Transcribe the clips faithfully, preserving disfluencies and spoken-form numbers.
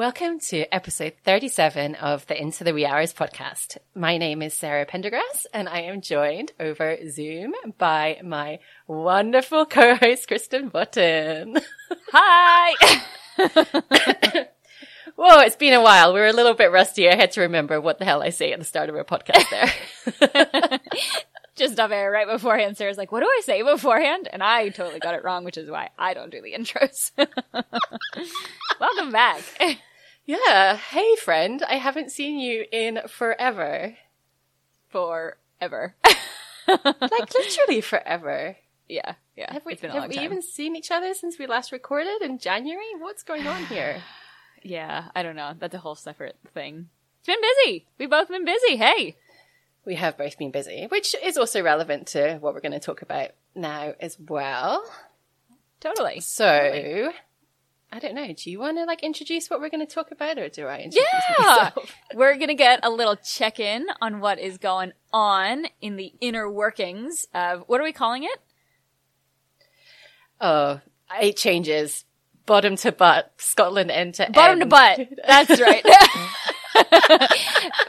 Welcome to episode thirty-seven of the Into the We Hours podcast. My name is Sarah Pendergrass and I am joined over Zoom by my wonderful co-host Kristen Button. Hi! Whoa, it's been a while. We're a little bit rusty. I had to remember what the hell I say at the start of our podcast there. Just up air right beforehand, Sarah's like, what do I say beforehand? And I totally got it wrong, which is why I don't do the intros. Welcome back. Yeah. Hey, friend. I haven't seen you in forever. Forever. Like, literally forever. Yeah. Yeah. Have we, it's been a have long we time. even seen each other since we last recorded in January? What's going on here? Yeah. I don't know. That's a whole separate thing. It's been busy. We've both been busy. Hey. We have both been busy, which is also relevant to what we're going to talk about now as well. Totally. So, totally. I don't know. Do you want to like introduce what we're going to talk about, or do I introduce yeah. myself? We're going to get a little check-in on what is going on in the inner workings of, what are we calling it? Oh, it changes. Bottom to butt, Scotland end to Bottom end. Bottom to butt. That's right.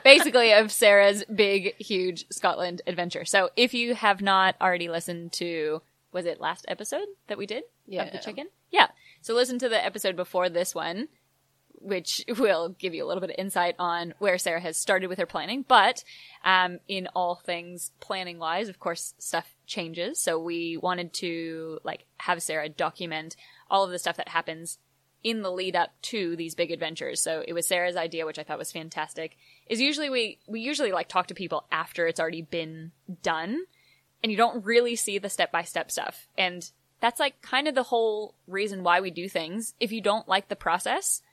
Basically, of Sarah's big, huge Scotland adventure. So if you have not already listened to, was it last episode that we did? Yeah. Of the check-in? Yeah. So listen to the episode before this one, which will give you a little bit of insight on where Sarah has started with her planning. But um, in all things planning-wise, of course, stuff changes. So we wanted to like have Sarah document all of the stuff that happens in the lead up to these big adventures. So it was Sarah's idea, which I thought was fantastic, is usually we, we usually like talk to people after it's already been done and you don't really see the step-by-step stuff. And that's like kind of the whole reason why we do things. If you don't like the process,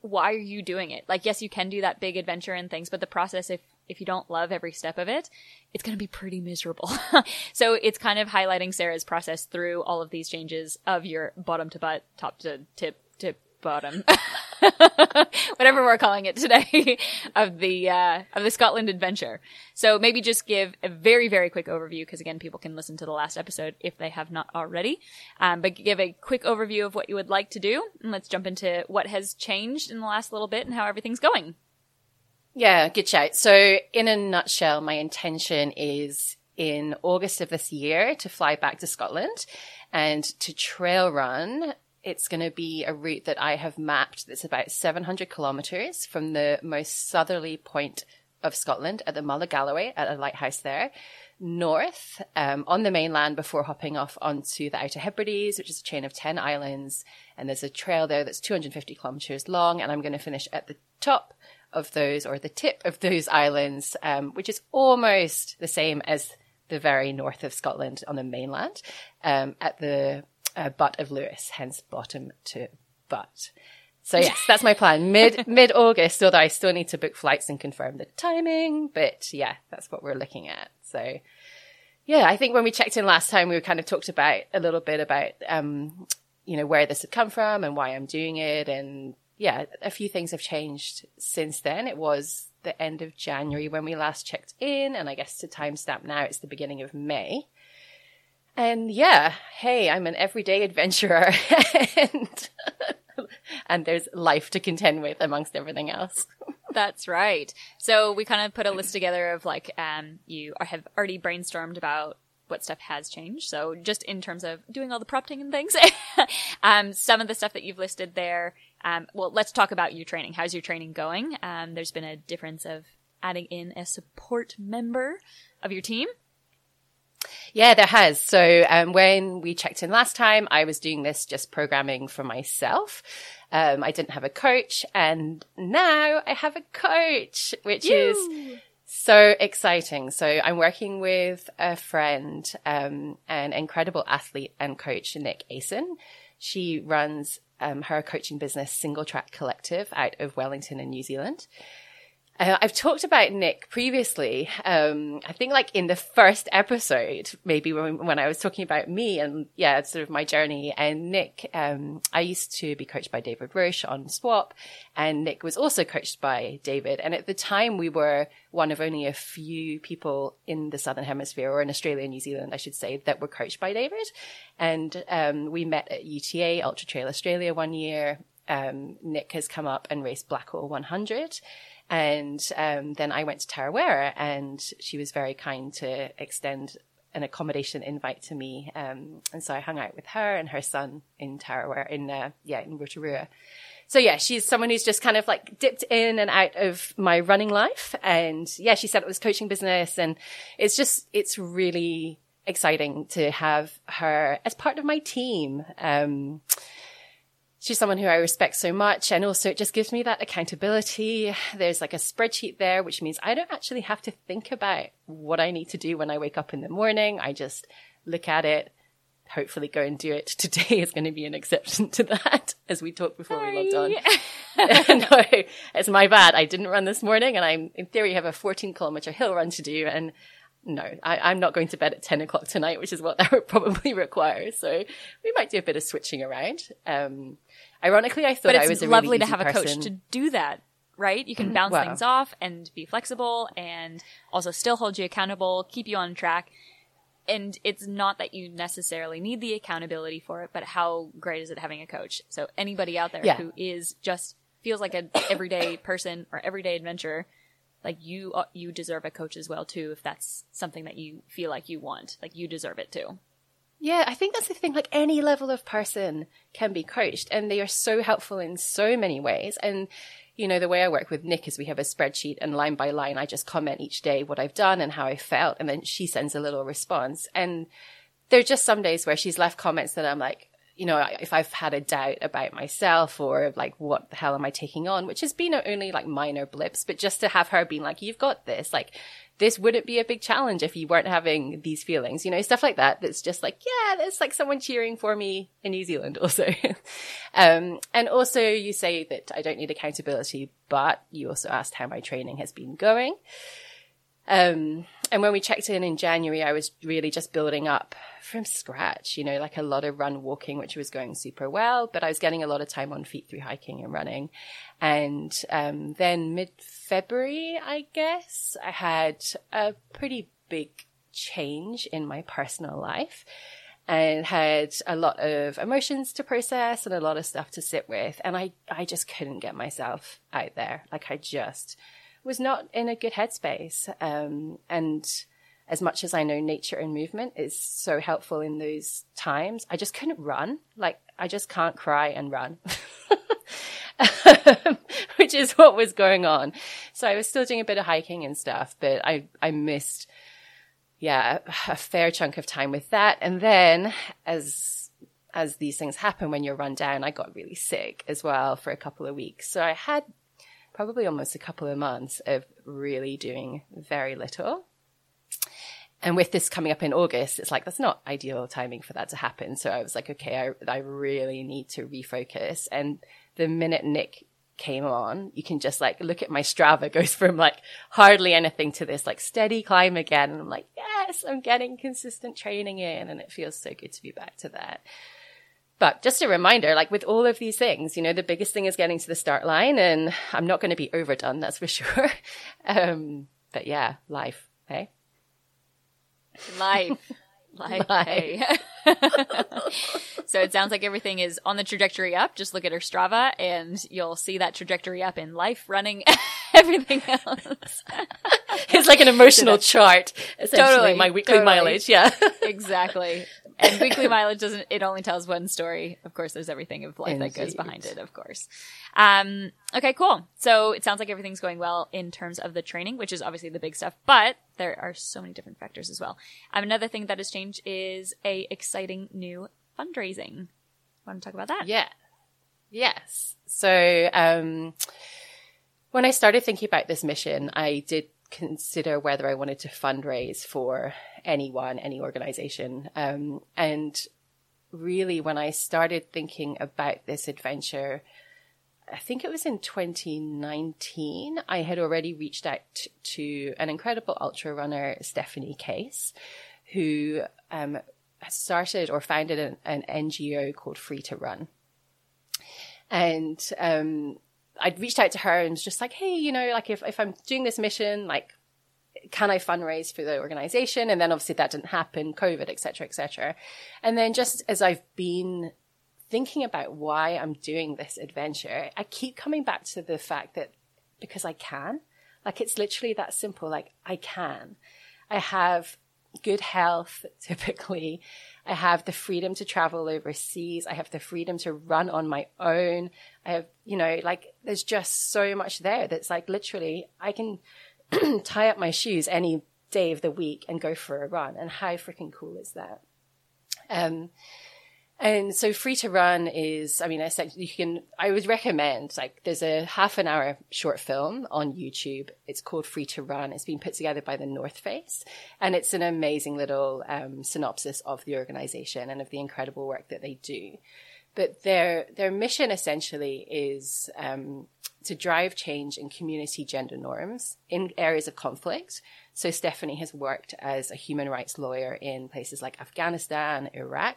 why are you doing it? Like, yes, you can do that big adventure and things, but the process, if, if you don't love every step of it, it's going to be pretty miserable. So it's kind of highlighting Sarah's process through all of these changes of your bottom to butt, top to tip, to bottom, whatever we're calling it today, of the uh, of the Scotland adventure. So maybe just give a very, very quick overview, because again, people can listen to the last episode if they have not already. Um, but give a quick overview of what you would like to do, and let's jump into what has changed in the last little bit and how everything's going. Yeah, good shout. So in a nutshell, my intention is in August of this year to fly back to Scotland and to trail run. It's going to be a route that I have mapped that's about seven hundred kilometres from the most southerly point of Scotland at the Mull of Galloway, at a lighthouse there, north um, on the mainland before hopping off onto the Outer Hebrides, which is a chain of ten islands. And there's a trail there that's two hundred fifty kilometres long. And I'm going to finish at the top of those, or the tip of those islands, um, which is almost the same as the very north of Scotland on the mainland, um, at the Uh, Butt of Lewis, hence bottom to butt. So yes, that's my plan. Mid mid August, although I still need to book flights and confirm the timing. But yeah, that's what we're looking at. So yeah, I think when we checked in last time, we kind of talked about a little bit about um, you know, where this had come from and why I'm doing it, and yeah, a few things have changed since then. It was the end of January when we last checked in, and I guess to timestamp now, it's the beginning of May. And yeah, hey, I'm an everyday adventurer, and, and there's life to contend with amongst everything else. That's right. So we kind of put a list together of like, um, you are, have already brainstormed about what stuff has changed. So just in terms of doing all the prompting and things, um, some of the stuff that you've listed there. Um, well, let's talk about your training. How's your training going? Um, there's been a difference of adding in a support member of your team. Yeah, there has. So um, when we checked in last time, I was doing this just programming for myself. Um, I didn't have a coach, and now I have a coach, which Yay! Is so exciting. So I'm working with a friend, um, an incredible athlete and coach, Nic Ayson. She runs um, her coaching business, Singletrack Collective, out of Wellington in New Zealand. Uh, I've talked about Nic previously, um, I think like in the first episode, maybe when, when I was talking about me and yeah, sort of my journey. And Nic, um, I used to be coached by David Roche on Swap, and Nic was also coached by David. And at the time we were one of only a few people in the Southern Hemisphere, or in Australia and New Zealand, I should say, that were coached by David. And um, we met at U T A, Ultra Trail Australia, one year. um, Nic has come up and raced Blackall one hundred. And um, then I went to Tarawera, and she was very kind to extend an accommodation invite to me. Um, and so I hung out with her and her son in Tarawera, in, uh, yeah, in Rotorua. So yeah, she's someone who's just kind of like dipped in and out of my running life. And yeah, she set up this coaching business, and it's just, it's really exciting to have her as part of my team. Um, she's someone who I respect so much. And also it just gives me that accountability. There's like a spreadsheet there, which means I don't actually have to think about what I need to do when I wake up in the morning. I just look at it. Hopefully go and do it. Today is going to be an exception to that, as we talked before Hi. we logged on. No, it's my bad. I didn't run this morning, and I, in theory, have a fourteen kilometer hill run to do. And no, I, I'm not going to bed at ten o'clock tonight, which is what that would probably require. So we might do a bit of switching around. Um, ironically, I thought but I was a really easy person. It's lovely to have a coach to do that, right? You can bounce well. things off and be flexible, and also still hold you accountable, keep you on track. And it's not that you necessarily need the accountability for it, but how great is it having a coach? So anybody out there yeah. who is just feels like an everyday person or everyday adventurer, like you, you deserve a coach as well too. If that's something that you feel like you want, like you deserve it too. Yeah, I think that's the thing. Like any level of person can be coached, and they are so helpful in so many ways. And you know, the way I work with Nic is we have a spreadsheet, and line by line, I just comment each day what I've done and how I felt. And then she sends a little response. And there are just some days where she's left comments that I'm like, you know, if I've had a doubt about myself or like, what the hell am I taking on? Which has been only like minor blips, but just to have her being like, you've got this, like this wouldn't be a big challenge if you weren't having these feelings, you know, stuff like that. That's just like, yeah, there's like someone cheering for me in New Zealand also. um, and also you say that I don't need accountability, but you also asked how my training has been going. Um, and when we checked in in January, I was really just building up from scratch, you know, like a lot of run walking, which was going super well, but I was getting a lot of time on feet through hiking and running. And, um, then mid-February, I guess, I had a pretty big change in my personal life and had a lot of emotions to process and a lot of stuff to sit with. And I, I just couldn't get myself out there. Like I just... was not in a good headspace. Um, and as much as I know nature and movement is so helpful in those times, I just couldn't run. Like I just can't cry and run, um, which is what was going on. So I was still doing a bit of hiking and stuff, but I, I missed, yeah, a fair chunk of time with that. And then as as these things happen when you're run down, I got really sick as well for a couple of weeks. So I had probably almost a couple of months of really doing very little. And with this coming up in August, it's like, that's not ideal timing for that to happen. So I was like, okay, I, I really need to refocus. And the minute Nic came on, you can just like, look at my Strava goes from like hardly anything to this like steady climb again. And I'm like, yes, I'm getting consistent training in. And it feels so good to be back to that. But just a reminder, like with all of these things, you know, the biggest thing is getting to the start line, and I'm not going to be overdone, that's for sure. Um, but yeah, life, hey? Life. Life, life. Hey? So it sounds like everything is on the trajectory up. Just look at her Strava and you'll see that trajectory up in life, running, everything else. It's like an emotional so chart, essentially, totally, my weekly totally. mileage. Yeah, exactly. And weekly mileage doesn't, it only tells one story. Of course, there's everything of life Indeed. that goes behind it, of course. Um, okay, cool. So it sounds like everything's going well in terms of the training, which is obviously the big stuff, but there are so many different factors as well. Um, another thing that has changed is a exciting new fundraising. Want to talk about that? Yeah. Yes. So, um, when I started thinking about this mission, I did consider whether I wanted to fundraise for anyone, any organization. Um, and really, when I started thinking about this adventure, I think it was in twenty nineteen, I had already reached out t- to an incredible ultra runner, Stephanie Case, who um, started or founded an, an N G O called Free to Run. And um, I'd reached out to her and was just like, hey, you know, like if, if I'm doing this mission, like, can I fundraise for the organization? And then obviously that didn't happen, COVID, et cetera, et cetera. And then just as I've been thinking about why I'm doing this adventure, I keep coming back to the fact that because I can, like it's literally that simple. Like I can, I have good health. Typically I have the freedom to travel overseas. I have the freedom to run on my own. I have, you know, like there's just so much there that's like literally I can tie up my shoes any day of the week and go for a run. And how freaking cool is that? Um, and so Free to Run is, I mean, I said you can, I would recommend, like there's a half an hour short film on YouTube. It's called Free to Run. It's been put together by the North Face, and it's an amazing little um, synopsis of the organization and of the incredible work that they do. But their, their mission essentially is um, to drive change in community gender norms in areas of conflict. So Stephanie has worked as a human rights lawyer in places like Afghanistan, Iraq,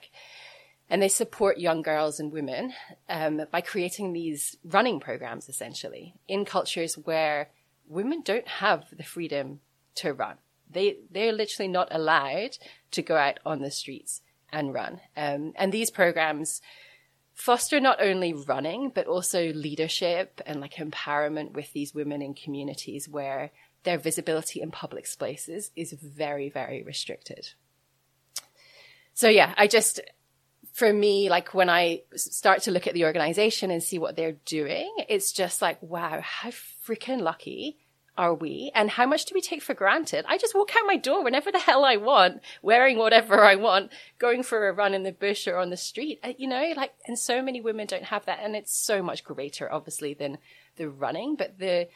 and they support young girls and women um, by creating these running programs, essentially, in cultures where women don't have the freedom to run. They, they're literally not allowed to go out on the streets and run. Um, and these programs foster not only running, but also leadership and like empowerment with these women in communities where their visibility in public spaces is very, very restricted. So yeah, I just, for me, like when I start to look at the organization and see what they're doing, it's just like, wow, how freaking lucky are we? And how much do we take for granted? I just walk out my door whenever the hell I want, wearing whatever I want, going for a run in the bush or on the street, you know, like, and so many women don't have that. And it's so much greater, obviously, than the running, but the,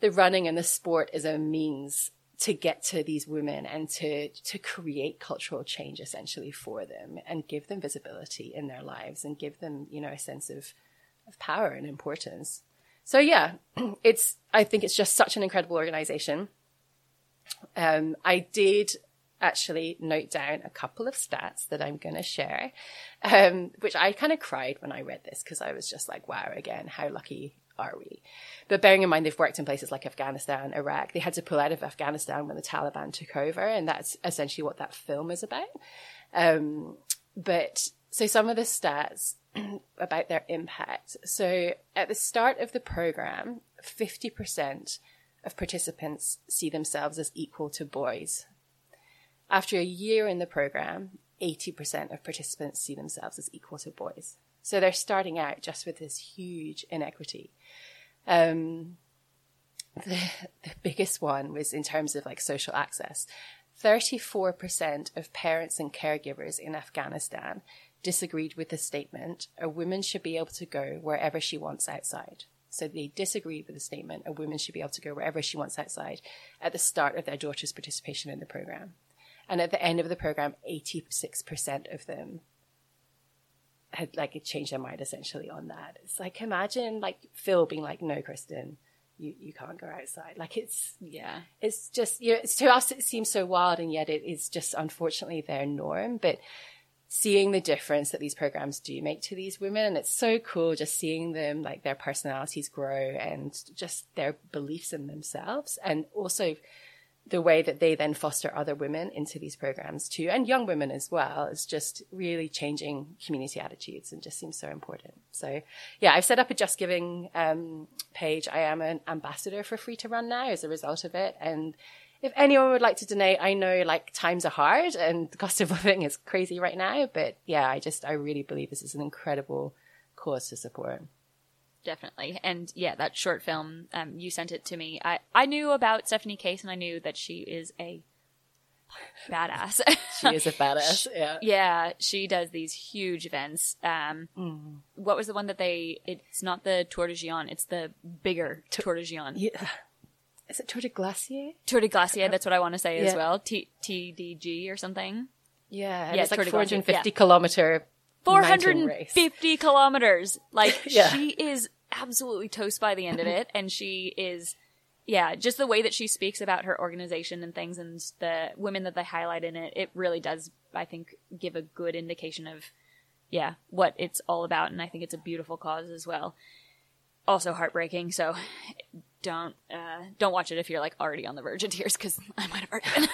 the running and the sport is a means to get to these women and to, to create cultural change essentially for them and give them visibility in their lives and give them, you know, a sense of, of power and importance. So yeah, it's, I think it's just such an incredible organization. Um, I did actually note down a couple of stats that I'm going to share, um, which I kind of cried when I read this because I was just like, wow, again, how lucky are we? But bearing in mind, they've worked in places like Afghanistan, Iraq. They had to pull out of Afghanistan when the Taliban took over. And that's essentially what that film is about. Um, but so some of the stats about their impact. So at the start of the program, fifty percent of participants see themselves as equal to boys. After a year in the program, eighty percent of participants see themselves as equal to boys. So they're starting out just with this huge inequity. Um, the, the biggest one was in terms of like social access. thirty-four percent of parents and caregivers in Afghanistan disagreed with the statement, a woman should be able to go wherever she wants outside. So they disagreed with the statement, a woman should be able to go wherever she wants outside at the start of their daughter's participation in the program. And at the end of the program, eighty-six percent of them had like changed their mind essentially on that. It's like, imagine like Phil being like, no, Kristen, you, you can't go outside. Like it's, yeah, it's just, you know, it's, to us, it seems so wild and yet it is just unfortunately their norm. But seeing the difference that these programs do make to these women. And it's so cool just seeing them, like their personalities grow and just their beliefs in themselves. And also the way that they then foster other women into these programs too, and young women as well, is just really changing community attitudes and just seems so important. So yeah, I've set up a Just Giving um, page. I am an ambassador for Free to Run now as a result of it. And if anyone would like to donate, I know like times are hard and the cost of living is crazy right now. But yeah, I just, I really believe this is an incredible cause to support. Definitely. And yeah, that short film, um, you sent it to me. I, I knew about Stephanie Case and I knew that she is a badass. She is a badass. She, yeah. Yeah. She does these huge events. Um, mm. What was the one that they, it's not the Tour de Gion, it's the bigger to- Tour de Gion. Yeah. Is it Tour de Glacier? Tour de Glacier, that's what I want to say yeah. as well. T- TDG or something. Yeah, yeah, it's like four hundred fifty yeah. kilometer four hundred fifty race. Kilometers. Like, yeah. She is absolutely toast by the end of it. And she is, yeah, just the way that she speaks about her organization and things and the women that they highlight in it, it really does, I think, give a good indication of, yeah, what it's all about. And I think it's a beautiful cause as well. Also heartbreaking, so don't uh, don't watch it if you're like already on the verge of tears because I might have already been.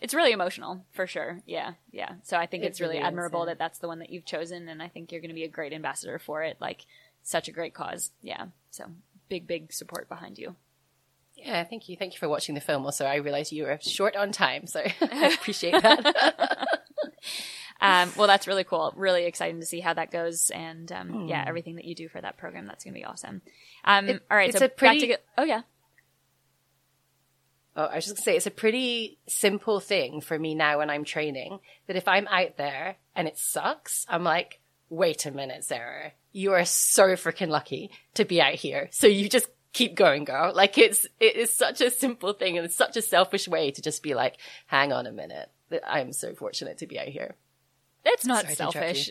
It's really emotional, for sure. Yeah, yeah. So I think it it's really, really admirable that that's the one that you've chosen, and I think you're going to be a great ambassador for it. Like, such a great cause. Yeah. So big, big support behind you. Yeah, thank you. Thank you for watching the film. Also, I realized you were short on time, so I appreciate that. Um, well, that's really cool. Really exciting to see how that goes, and um, mm. yeah, everything that you do for that program. That's going to be awesome. Um, it, all right, it's so a pretty. Practical- oh yeah. Oh, I was just going to say it's a pretty simple thing for me now when I'm training. That if I'm out there and it sucks, I'm like, wait a minute, Sarah, you are so freaking lucky to be out here. So you just keep going, girl. Like it's it is such a simple thing, and it's such a selfish way to just be like, hang on a minute, I'm so fortunate to be out here. That's not Sorry selfish.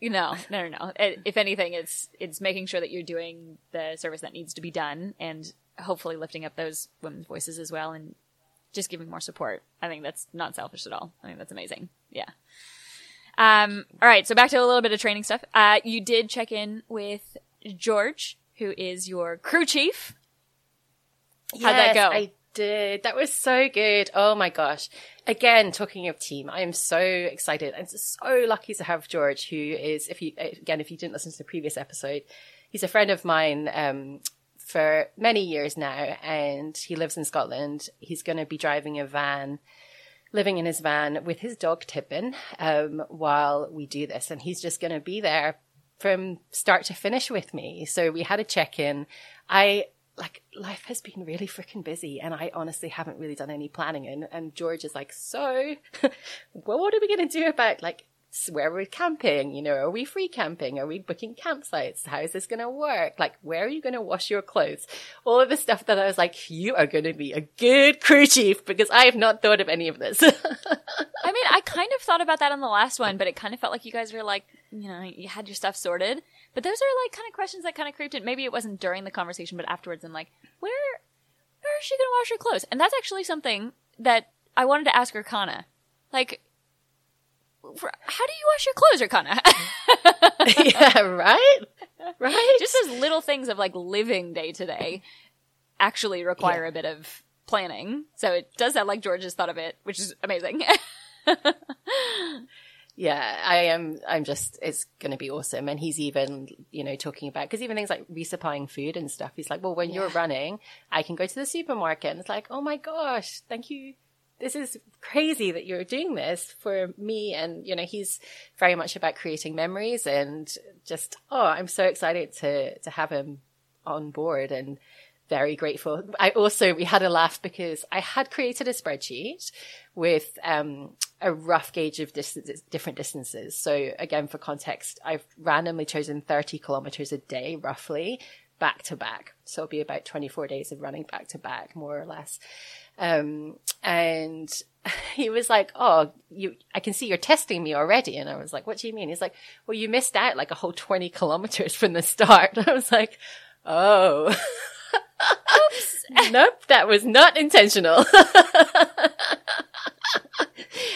You know, no, no, no. If anything, it's it's making sure that you're doing the service that needs to be done, and hopefully lifting up those women's voices as well, and just giving more support. I think that's not selfish at all. I think that's amazing. Yeah. Um. All right. So back to a little bit of training stuff. Uh, you did check in with George, who is your crew chief. Yes, how'd that go? I- Did. That was so good. Oh my gosh. Again, talking of team, I am so excited and so lucky to have George, who is, if you, again, if you didn't listen to the previous episode, he's a friend of mine um, for many years now, and he lives in Scotland. He's going to be driving a van, living in his van with his dog Tidbin um, while we do this. And he's just going to be there from start to finish with me. So we had a check-in. I Like, life has been really freaking busy, and I honestly haven't really done any planning. And, and George is like, so well, what are we going to do about, like, where we're camping? You know, are we free camping? Are we booking campsites? How is this going to work? Like, where are you going to wash your clothes? All of the stuff that I was like, you are going to be a good crew chief, because I have not thought of any of this. I mean, I kind of thought about that on the last one, but it kind of felt like you guys were like, you know, you had your stuff sorted. But those are, like, kind of questions that kind of creeped in. Maybe it wasn't during the conversation, but afterwards I'm like, where, where is she going to wash her clothes? And that's actually something that I wanted to ask Erkana. Like, for, how do you wash your clothes, Erkana? Yeah, right? Right? Just those little things of, like, living day to day actually require yeah. a bit of planning. So it does sound like George has thought of it, which is amazing. Yeah, I am. I'm just, it's going to be awesome. And he's even, you know, talking about, because even things like resupplying food and stuff, he's like, well, when yeah. you're running, I can go to the supermarket. And it's like, oh my gosh, thank you. This is crazy that you're doing this for me. And, you know, he's very much about creating memories, and just, oh, I'm so excited to, to have him on board, and very grateful. I also, we had a laugh because I had created a spreadsheet with um, a rough gauge of distances, different distances. So again, for context, I've randomly chosen thirty kilometers a day, roughly, back to back. So it'll be about twenty-four days of running back to back, more or less. Um, and he was like, oh, you, I can see you're testing me already. And I was like, what do you mean? He's like, well, you missed out like a whole twenty kilometers from the start. I was like, oh. Oops. Nope, that was not intentional.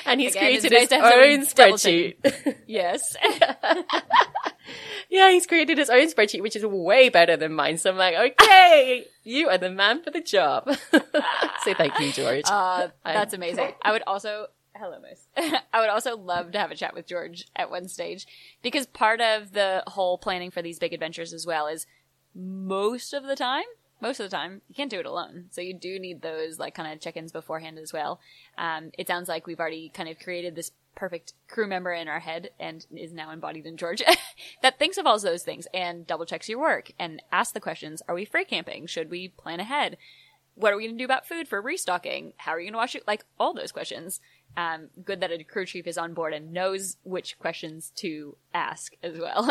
And he's Again, created his own spreadsheet. Yes. Yeah, he's created his own spreadsheet, which is way better than mine. So I'm like, okay, you are the man for the job. So thank you, George. Uh, that's I'm- amazing. I would also... Hello, Moose. I would also love to have a chat with George at one stage, because part of the whole planning for these big adventures as well is most of the time, most of the time, you can't do it alone. So you do need those, like, kind of check-ins beforehand as well. Um, it sounds like we've already kind of created this perfect crew member in our head, and is now embodied in George, that thinks of all those things and double-checks your work and asks the questions. Are we free camping? Should we plan ahead? What are we going to do about food for restocking? How are you going to wash it? Like, all those questions. Um, good that a crew chief is on board and knows which questions to ask as well.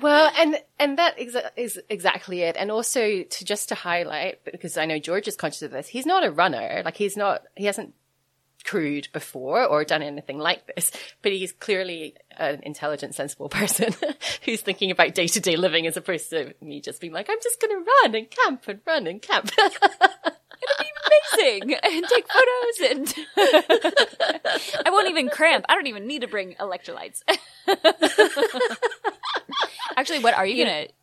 Well, and and that exa- is exactly it. And also, to just to highlight, because I know George is conscious of this, he's not a runner. Like, he's not, he hasn't crewed before or done anything like this, but he's clearly an intelligent, sensible person who's thinking about day-to-day living, as opposed to me just being like, I'm just going to run and camp and run and camp. It'll be amazing and take photos, and I won't even cramp. I don't even need to bring electrolytes. Actually, what are you yeah. going to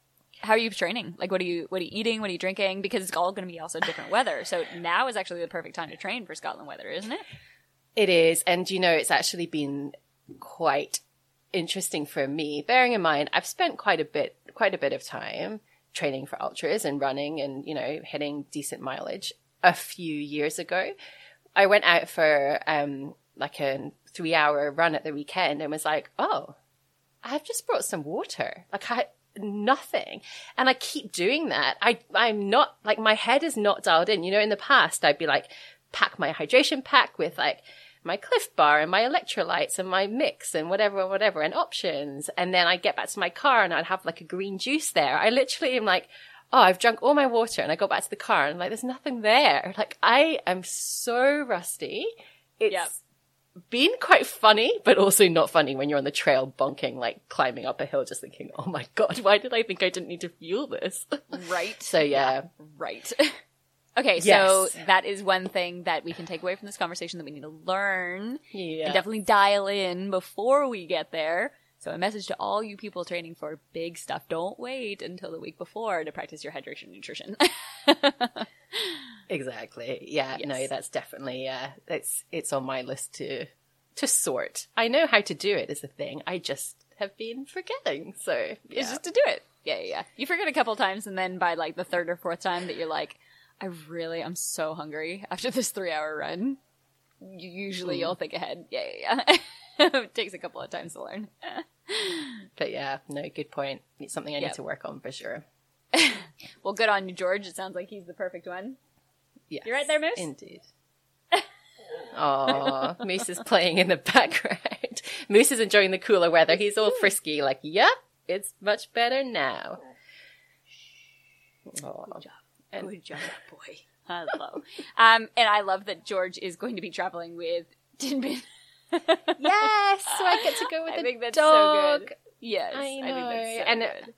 how are you training? Like, what are you what are you eating? What are you drinking? Because it's all going to be also different weather. So now is actually the perfect time to train for Scotland weather, isn't it? It is. And, you know, it's actually been quite interesting for me, bearing in mind I've spent quite a bit quite a bit of time training for ultras and running and, you know, hitting decent mileage. A few years ago, I went out for um, like a three-hour run at the weekend and was like, oh, I've just brought some water. Like, I nothing. And I keep doing that. I, I'm not, like, my head is not dialed in. You know, in the past, I'd be like, pack my hydration pack with, like, my Cliff Bar and my electrolytes and my mix and whatever, whatever, and options. And then I get back to my car and I'd have, like, a green juice there. I literally am like, oh, I've drunk all my water. And I go back to the car and I'm like, there's nothing there. Like, I am so rusty. It's yep. been quite funny, but also not funny when you're on the trail bonking, like climbing up a hill, just thinking, oh my God, why did I think I didn't need to fuel this? Right. So yeah. yeah. Right. Okay. Yes. So that is one thing that we can take away from this conversation that we need to learn yeah. and definitely dial in before we get there. So a message to all you people training for big stuff. Don't wait until the week before to practice your hydration and nutrition. Exactly. Yeah, yes. No, that's definitely, uh, it's, it's on my list to to sort. I know how to do it is the thing. I just have been forgetting. So yeah. It's just to do it. Yeah, yeah, yeah. You forget a couple times and then by like the third or fourth time that you're like, I really am so hungry after this three-hour run. Usually mm. you'll think ahead. Yeah, yeah, yeah. It takes a couple of times to learn. But yeah, no, good point. It's something I yep. need to work on for sure. Well, good on you, George. It sounds like he's the perfect one. Yes, you're right there, Moose. Indeed. Oh, Moose is playing in the background. Moose is enjoying the cooler weather. He's all frisky, like, yep, it's much better now. Oh, good job. And- good job, boy. Hello. Um, and I love that George is going to be traveling with Tidbin. Yes, so I get to go with I the think that's dog. So good. Yes, I know. I think that's so and good.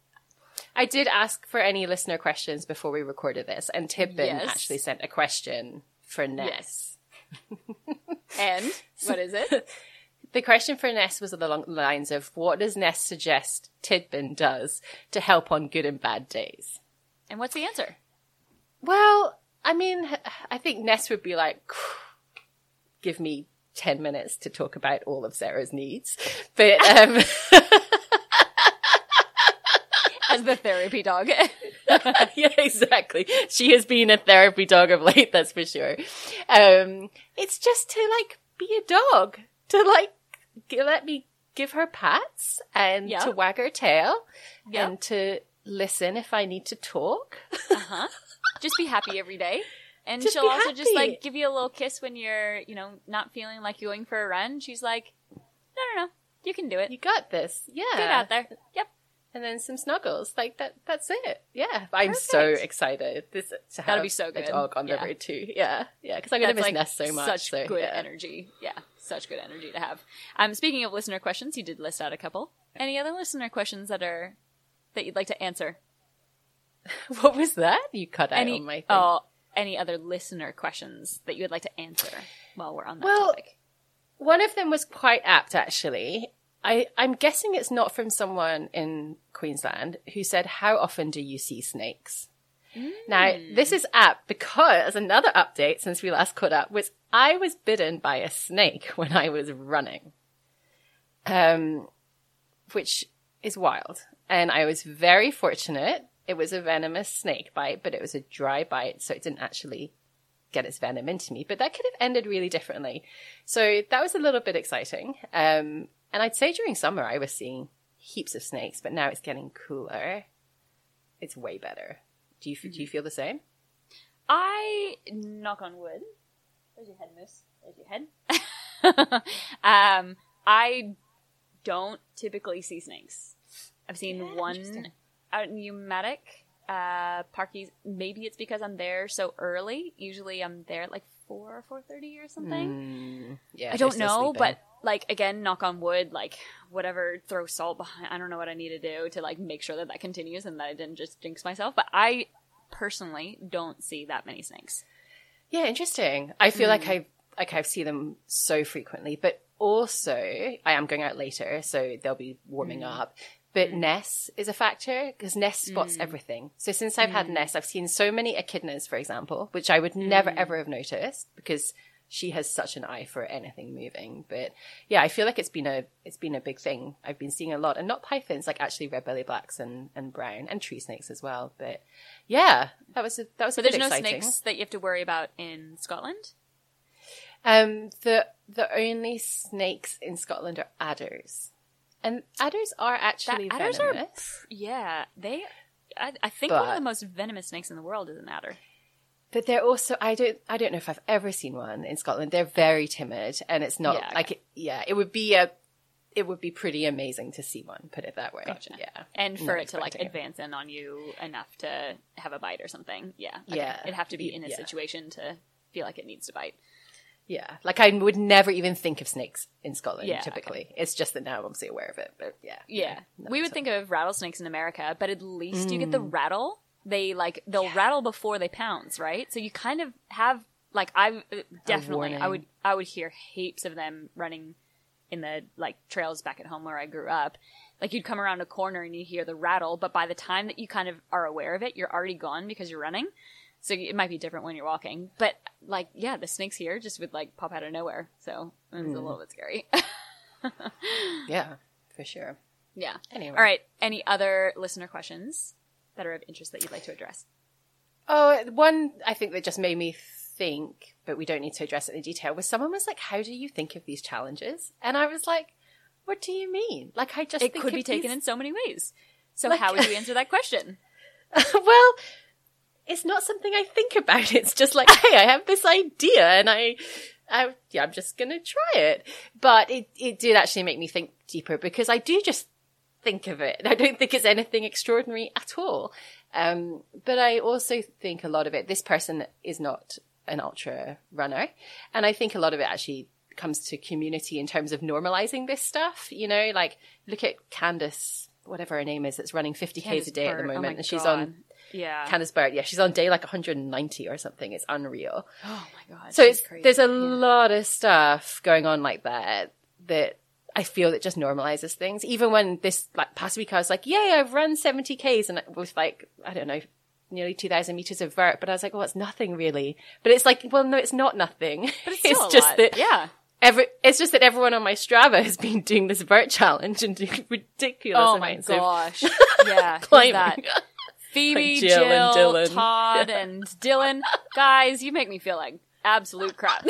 I did ask for any listener questions before we recorded this, and Tidbin yes. actually sent a question for Ness. Yes. And what is it? The question for Ness was along the lines of, "What does Ness suggest Tidbin does to help on good and bad days?" And what's the answer? Well, I mean, I think Ness would be like, "Give me." ten minutes to talk about all of Sarah's needs, but um as the therapy dog. Yeah, exactly. She has been a therapy dog of late, that's for sure. Um it's just to like be a dog, to like g- let me give her pats and yep. to wag her tail yep. and to listen if I need to talk. Uh-huh. Just be happy every day. And just she'll also happy. Just, like, give you a little kiss when you're, you know, not feeling like you're going for a run. She's like, no, no, no, you can do it. You got this. Yeah. Get out there. Yep. And then some snuggles. Like, that. That's it. Yeah. Perfect. I'm so excited this, to have be so good. A dog on yeah. the road, too. Yeah. Yeah, because I'm going to miss like Ness so much. Such so, good yeah. energy. Yeah. Such good energy to have. Um, speaking of listener questions, you did list out a couple. Any other listener questions that are that you'd like to answer? What was that? You cut out Any, on my thing. Oh, any other listener questions that you would like to answer while we're on that well, topic? One of them was quite apt, actually. I, I'm guessing it's not from someone in Queensland who said, how often do you see snakes? Mm. Now, this is apt because another update since we last caught up was I was bitten by a snake when I was running, um, which is wild. And I was very fortunate. It was a venomous snake bite, but it was a dry bite, so it didn't actually get its venom into me. But that could have ended really differently. So that was a little bit exciting. Um, and I'd say during summer I was seeing heaps of snakes, but now it's getting cooler. It's way better. Do you mm-hmm. do you feel the same? I, knock on wood. Where's your head, Moose? Where's your head? um, I don't typically see snakes. I've seen yeah, one... out in Pneumatic, uh, Parkies, maybe it's because I'm there so early. Usually I'm there at like four or four thirty or something. Mm, yeah, I don't know, sleeping. But like, again, knock on wood, like whatever, throw salt behind. I don't know what I need to do to like make sure that that continues and that I didn't just jinx myself. But I personally don't see that many snakes. Yeah, interesting. I feel mm. like I like I see them so frequently, but also I am going out later, so they'll be warming mm. up. But Ness is a factor because Ness spots mm. everything. So since I've mm. had Ness, I've seen so many echidnas, for example, which I would mm. never, ever have noticed because she has such an eye for anything moving. But yeah, I feel like it's been a it's been a big thing. I've been seeing a lot, and not pythons, like actually red belly blacks and, and brown and tree snakes as well. But yeah, that was a, that was. But a there's bit no exciting. Snakes that you have to worry about in Scotland. Um, the the only snakes in Scotland are adders. And adders are actually that, adders venomous. Are, yeah, they. I, I think but, one of the most venomous snakes in the world is an adder. But they're also. I don't. I don't know if I've ever seen one in Scotland. They're very timid, and it's not yeah, like. Okay. It, yeah, it would be a. It would be pretty amazing to see one. Put it that way. Gotcha. Yeah, and for not it to like advance it. In on you enough to have a bite or something. Yeah. Okay. Yeah. It'd have to be in a yeah. situation to feel like it needs to bite. Yeah, like I would never even think of snakes in Scotland, yeah, typically. Okay. It's just that now I'm obviously aware of it, but yeah. Yeah. No, we would so. think of rattlesnakes in America, but at least mm. you get the rattle. They, like, they'll yeah. rattle before they pounce, right? So you kind of have, like, I definitely, I would I would hear heaps of them running in the, like, trails back at home where I grew up. Like, you'd come around a corner and you hear the rattle, but by the time that you kind of are aware of it, you're already gone because you're running. So it might be different when you're walking. But, like, yeah, the snakes here just would, like, pop out of nowhere. So it was mm. a little bit scary. Yeah, for sure. Yeah. Anyway. All right. Any other listener questions that are of interest that you'd like to address? Oh, one I think that just made me think, but we don't need to address it in detail, was someone was like, how do you think of these challenges? And I was like, what do you mean? Like, I just it think It could be these... taken in so many ways. So like... how would you answer that question? Well... It's not something I think about. It's just like, hey, I have this idea and I, I yeah, I'm just going to try it. But it, it did actually make me think deeper because I do just think of it. I don't think it's anything extraordinary at all. Um, but I also think a lot of it, this person is not an ultra runner. And I think a lot of it actually comes to community in terms of normalizing this stuff. You know, like look at Candice, whatever her name is, that's running fifty K's a day at the moment. Oh my and she's God. on... Yeah, Candice Bird. Yeah, she's on day like one hundred ninety or something. It's unreal. Oh my God. So it's crazy. There's a yeah. lot of stuff going on like that that I feel that just normalizes things. Even when this like past week I was like, yay, I've run seventy K's and with like I don't know nearly two thousand meters of vert, but I was like, oh, it's nothing really. But it's like, well, no, it's not nothing. But it's, it's just lot. that yeah. Every, it's just that everyone on my Strava has been doing this vert challenge and doing ridiculous oh amounts. Oh my gosh. Of yeah. climbing. That. Phoebe, like Jill, Jill and Dylan. Todd, yeah. and Dylan. Guys, you make me feel like absolute crap.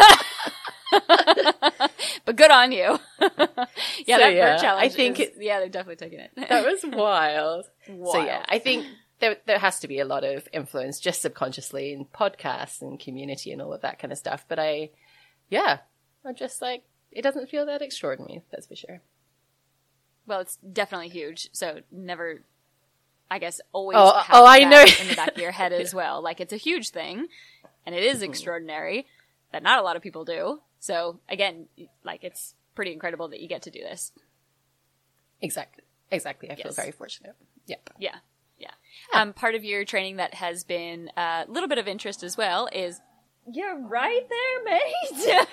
But good on you. Yeah, so, that yeah, challenge. I think is, it, yeah, they're definitely taking it. That was wild. wild. So yeah, I think there there has to be a lot of influence just subconsciously in podcasts and community and all of that kind of stuff. But I, yeah, I'm just like, it doesn't feel that extraordinary, that's for sure. Well, it's definitely huge. So never... I guess always oh, have oh, that I know. in the back of your head as well. Like, it's a huge thing, and it is extraordinary, that not a lot of people do. So, again, like, it's pretty incredible that you get to do this. Exactly. Exactly. I yes. feel very fortunate. Yep. Yeah. Yeah. yeah. Um, part of your training that has been a little bit of interest as well is, you're right there, mate!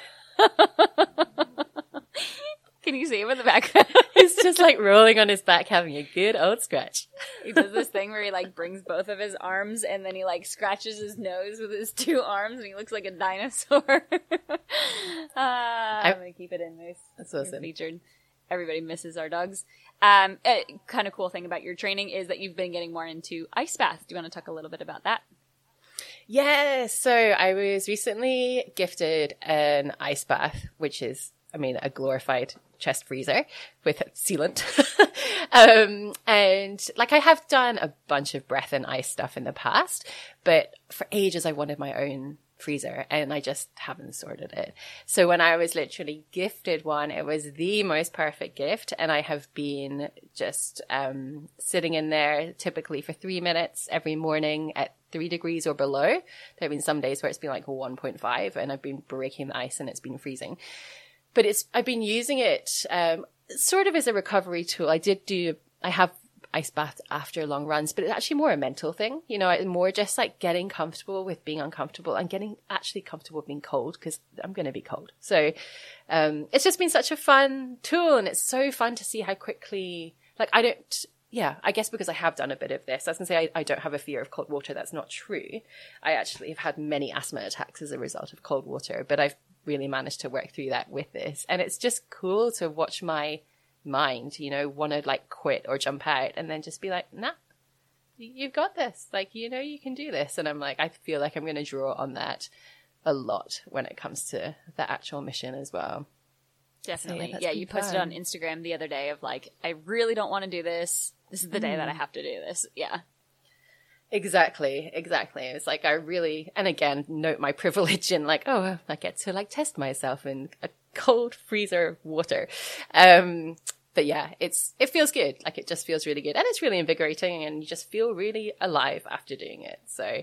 Can you see him in the background? He's just like rolling on his back having a good old scratch. He does this thing where he like brings both of his arms and then he like scratches his nose with his two arms and he looks like a dinosaur. uh, I'm going to keep it in, Moose. That's awesome. Featured. Everybody misses our dogs. Um, uh, kind of cool thing about your training is that you've been getting more into ice baths. Do you want to talk a little bit about that? Yeah. So I was recently gifted an ice bath, which is, I mean, a glorified chest freezer with sealant. um, and like I have done a bunch of breath and ice stuff in the past, but for ages I wanted my own freezer and I just haven't sorted it. So when I was literally gifted one, it was the most perfect gift. And I have been just um, sitting in there typically for three minutes every morning at three degrees or below. There have been some days where it's been like one point five and I've been breaking the ice and it's been freezing. But it's, I've been using it um, sort of as a recovery tool. I did do, I have ice baths after long runs, but it's actually more a mental thing, you know, more just like getting comfortable with being uncomfortable and getting actually comfortable with being cold because I'm going to be cold. So um, it's just been such a fun tool and it's so fun to see how quickly, like I don't, yeah, I guess because I have done a bit of this, I was going to say I, I don't have a fear of cold water. That's not true. I actually have had many asthma attacks as a result of cold water, but I've really managed to work through that with this. And it's just cool to watch my mind, you know, want to like quit or jump out and then just be like, nah, you've got this. Like, you know, you can do this. And I'm like, I feel like I'm going to draw on that a lot when it comes to the actual mission as well. Definitely. So yeah, yeah you posted fun. on Instagram the other day of like, I really don't want to do this. This is the day mm. that I have to do this. Yeah. Exactly. Exactly. It's like, I really, and again, note my privilege in like, oh, I get to like test myself in a cold freezer water. Um, but yeah, it's, it feels good. Like it just feels really good and it's really invigorating and you just feel really alive after doing it. So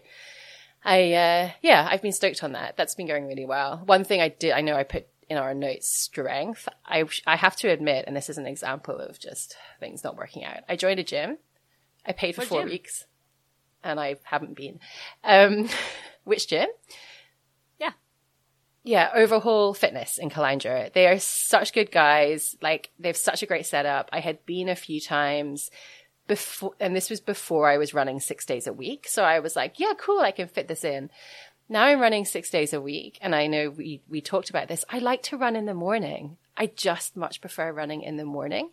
I, uh, yeah, I've been stoked on that. That's been going really well. One thing I did, I know I put in our notes, strength, I I have to admit, and this is an example of just things not working out. I joined a gym. I paid for what four gym? weeks and I haven't been. Um, which gym? Yeah. Yeah, Overhaul Fitness in Kalandra. They are such good guys. Like, they have such a great setup. I had been a few times before, and this was before I was running six days a week. So I was like, yeah, cool, I can fit this in. Now I'm running six days a week, and I know we, we talked about this. I like to run in the morning. I just much prefer running in the morning.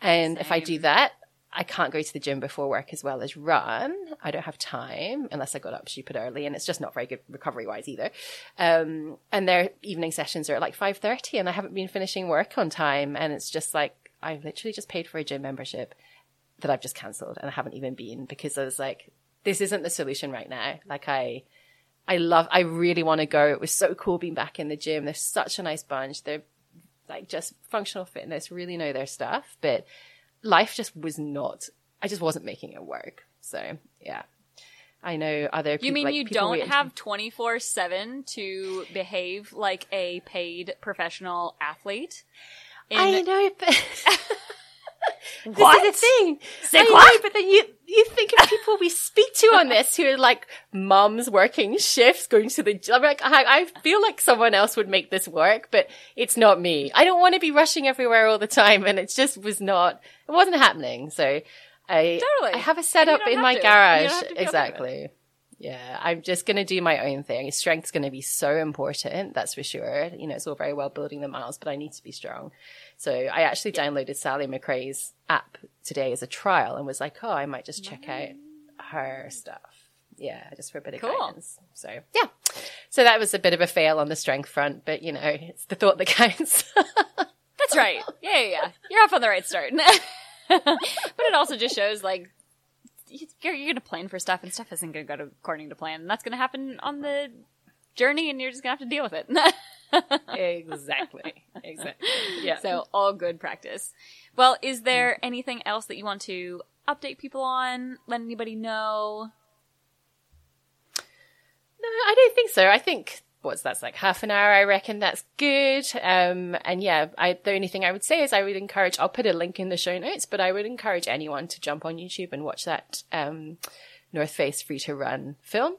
And Same. if I do that, I can't go to the gym before work as well as run. I don't have time unless I got up super early, and it's just not very good recovery-wise either. Um, and their evening sessions are at like five thirty, and I haven't been finishing work on time. And it's just like, I've literally just paid for a gym membership that I've just cancelled, and I haven't even been because I was like, this isn't the solution right now. Like I... I love, I really want to go. It was so cool being back in the gym. They're such a nice bunch. They're like just functional fitness, really know their stuff, but life just was not, I just wasn't making it work. So yeah, I know other people. You mean like, you don't waiting. have twenty-four seven to behave like a paid professional athlete? In- I know, but... What? This is the thing. Sick I what? Know, but then you, you think of people we speak to on this who are like mums working shifts, going to the gym. Like, I, I feel like someone else would make this work, but it's not me. I don't want to be rushing everywhere all the time. And it just was not, it wasn't happening. So I, totally. I have a setup in my to. garage. Exactly. Yeah. I'm just going to do my own thing. Strength's going to be so important. That's for sure. You know, it's all very well building the miles, but I need to be strong. So I actually yeah. downloaded Sally McRae's app today as a trial and was like, oh, I might just check nice. out her stuff. Yeah, just for a bit of cool. guidance. So, yeah. So that was a bit of a fail on the strength front, but, you know, it's the thought that counts. That's right. Yeah, yeah, yeah. You're off on the right start. But it also just shows, like, you're, you're going to plan for stuff and stuff isn't going to go to, according to plan. And that's going to happen on the journey and you're just going to have to deal with it. exactly exactly yeah so all good practice. Well, is there anything else that you want to update people on, let anybody know? No, I don't think so. I think what's that's like half an hour, I reckon that's good. Um and yeah, I the only thing I would say is I would encourage, I'll put a link in the show notes, but I would encourage anyone to jump on YouTube and watch that um North Face Free to Run film.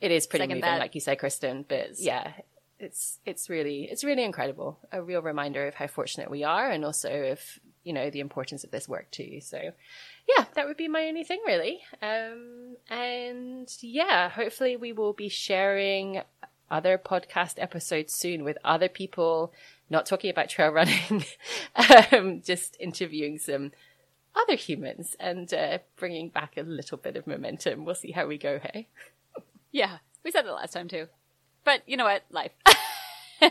It is pretty Second moving that. like you say, Kristen, but yeah, It's it's really it's really incredible. A real reminder of how fortunate we are, and also of, you know, the importance of this work too. So yeah, that would be my only thing really. Um, and yeah, hopefully we will be sharing other podcast episodes soon with other people, not talking about trail running, um, just interviewing some other humans and uh, bringing back a little bit of momentum. We'll see how we go. Hey, yeah, we said that last time too. But you know what? Life. It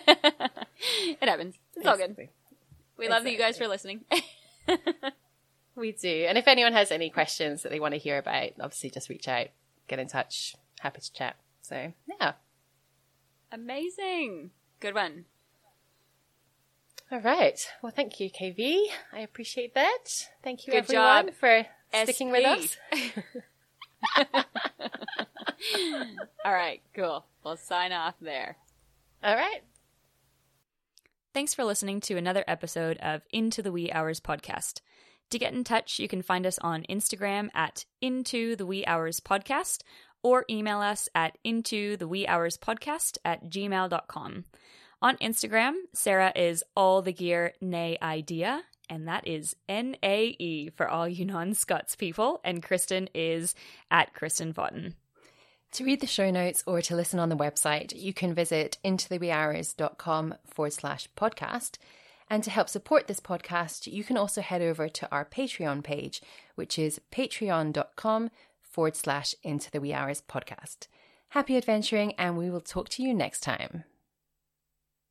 happens. It's exactly. all good. We love exactly. you guys for listening. We do. And if anyone has any questions that they want to hear about, obviously just reach out, get in touch. Happy to chat. So, yeah. Amazing. Good one. All right. Well, thank you, K V. I appreciate that. Thank you, good everyone, job. for sticking S P. with us. All right, cool. We'll sign off there. All right. Thanks for listening to another episode of Into the Wee Hours podcast. To get in touch, you can find us on Instagram at Into the Wee Hours podcast or email us at Into the Wee Hours podcast at gmail dot com. On Instagram, Sarah is all the gear, nay idea, and that is N A E for all you non-Scots people, and Kristen is at Kristen Button. To read the show notes or to listen on the website, you can visit intothewehours.com forward slash podcast. And to help support this podcast, you can also head over to our Patreon page, which is patreon.com forward slash Into the We Hours podcast. Happy adventuring, and we will talk to you next time.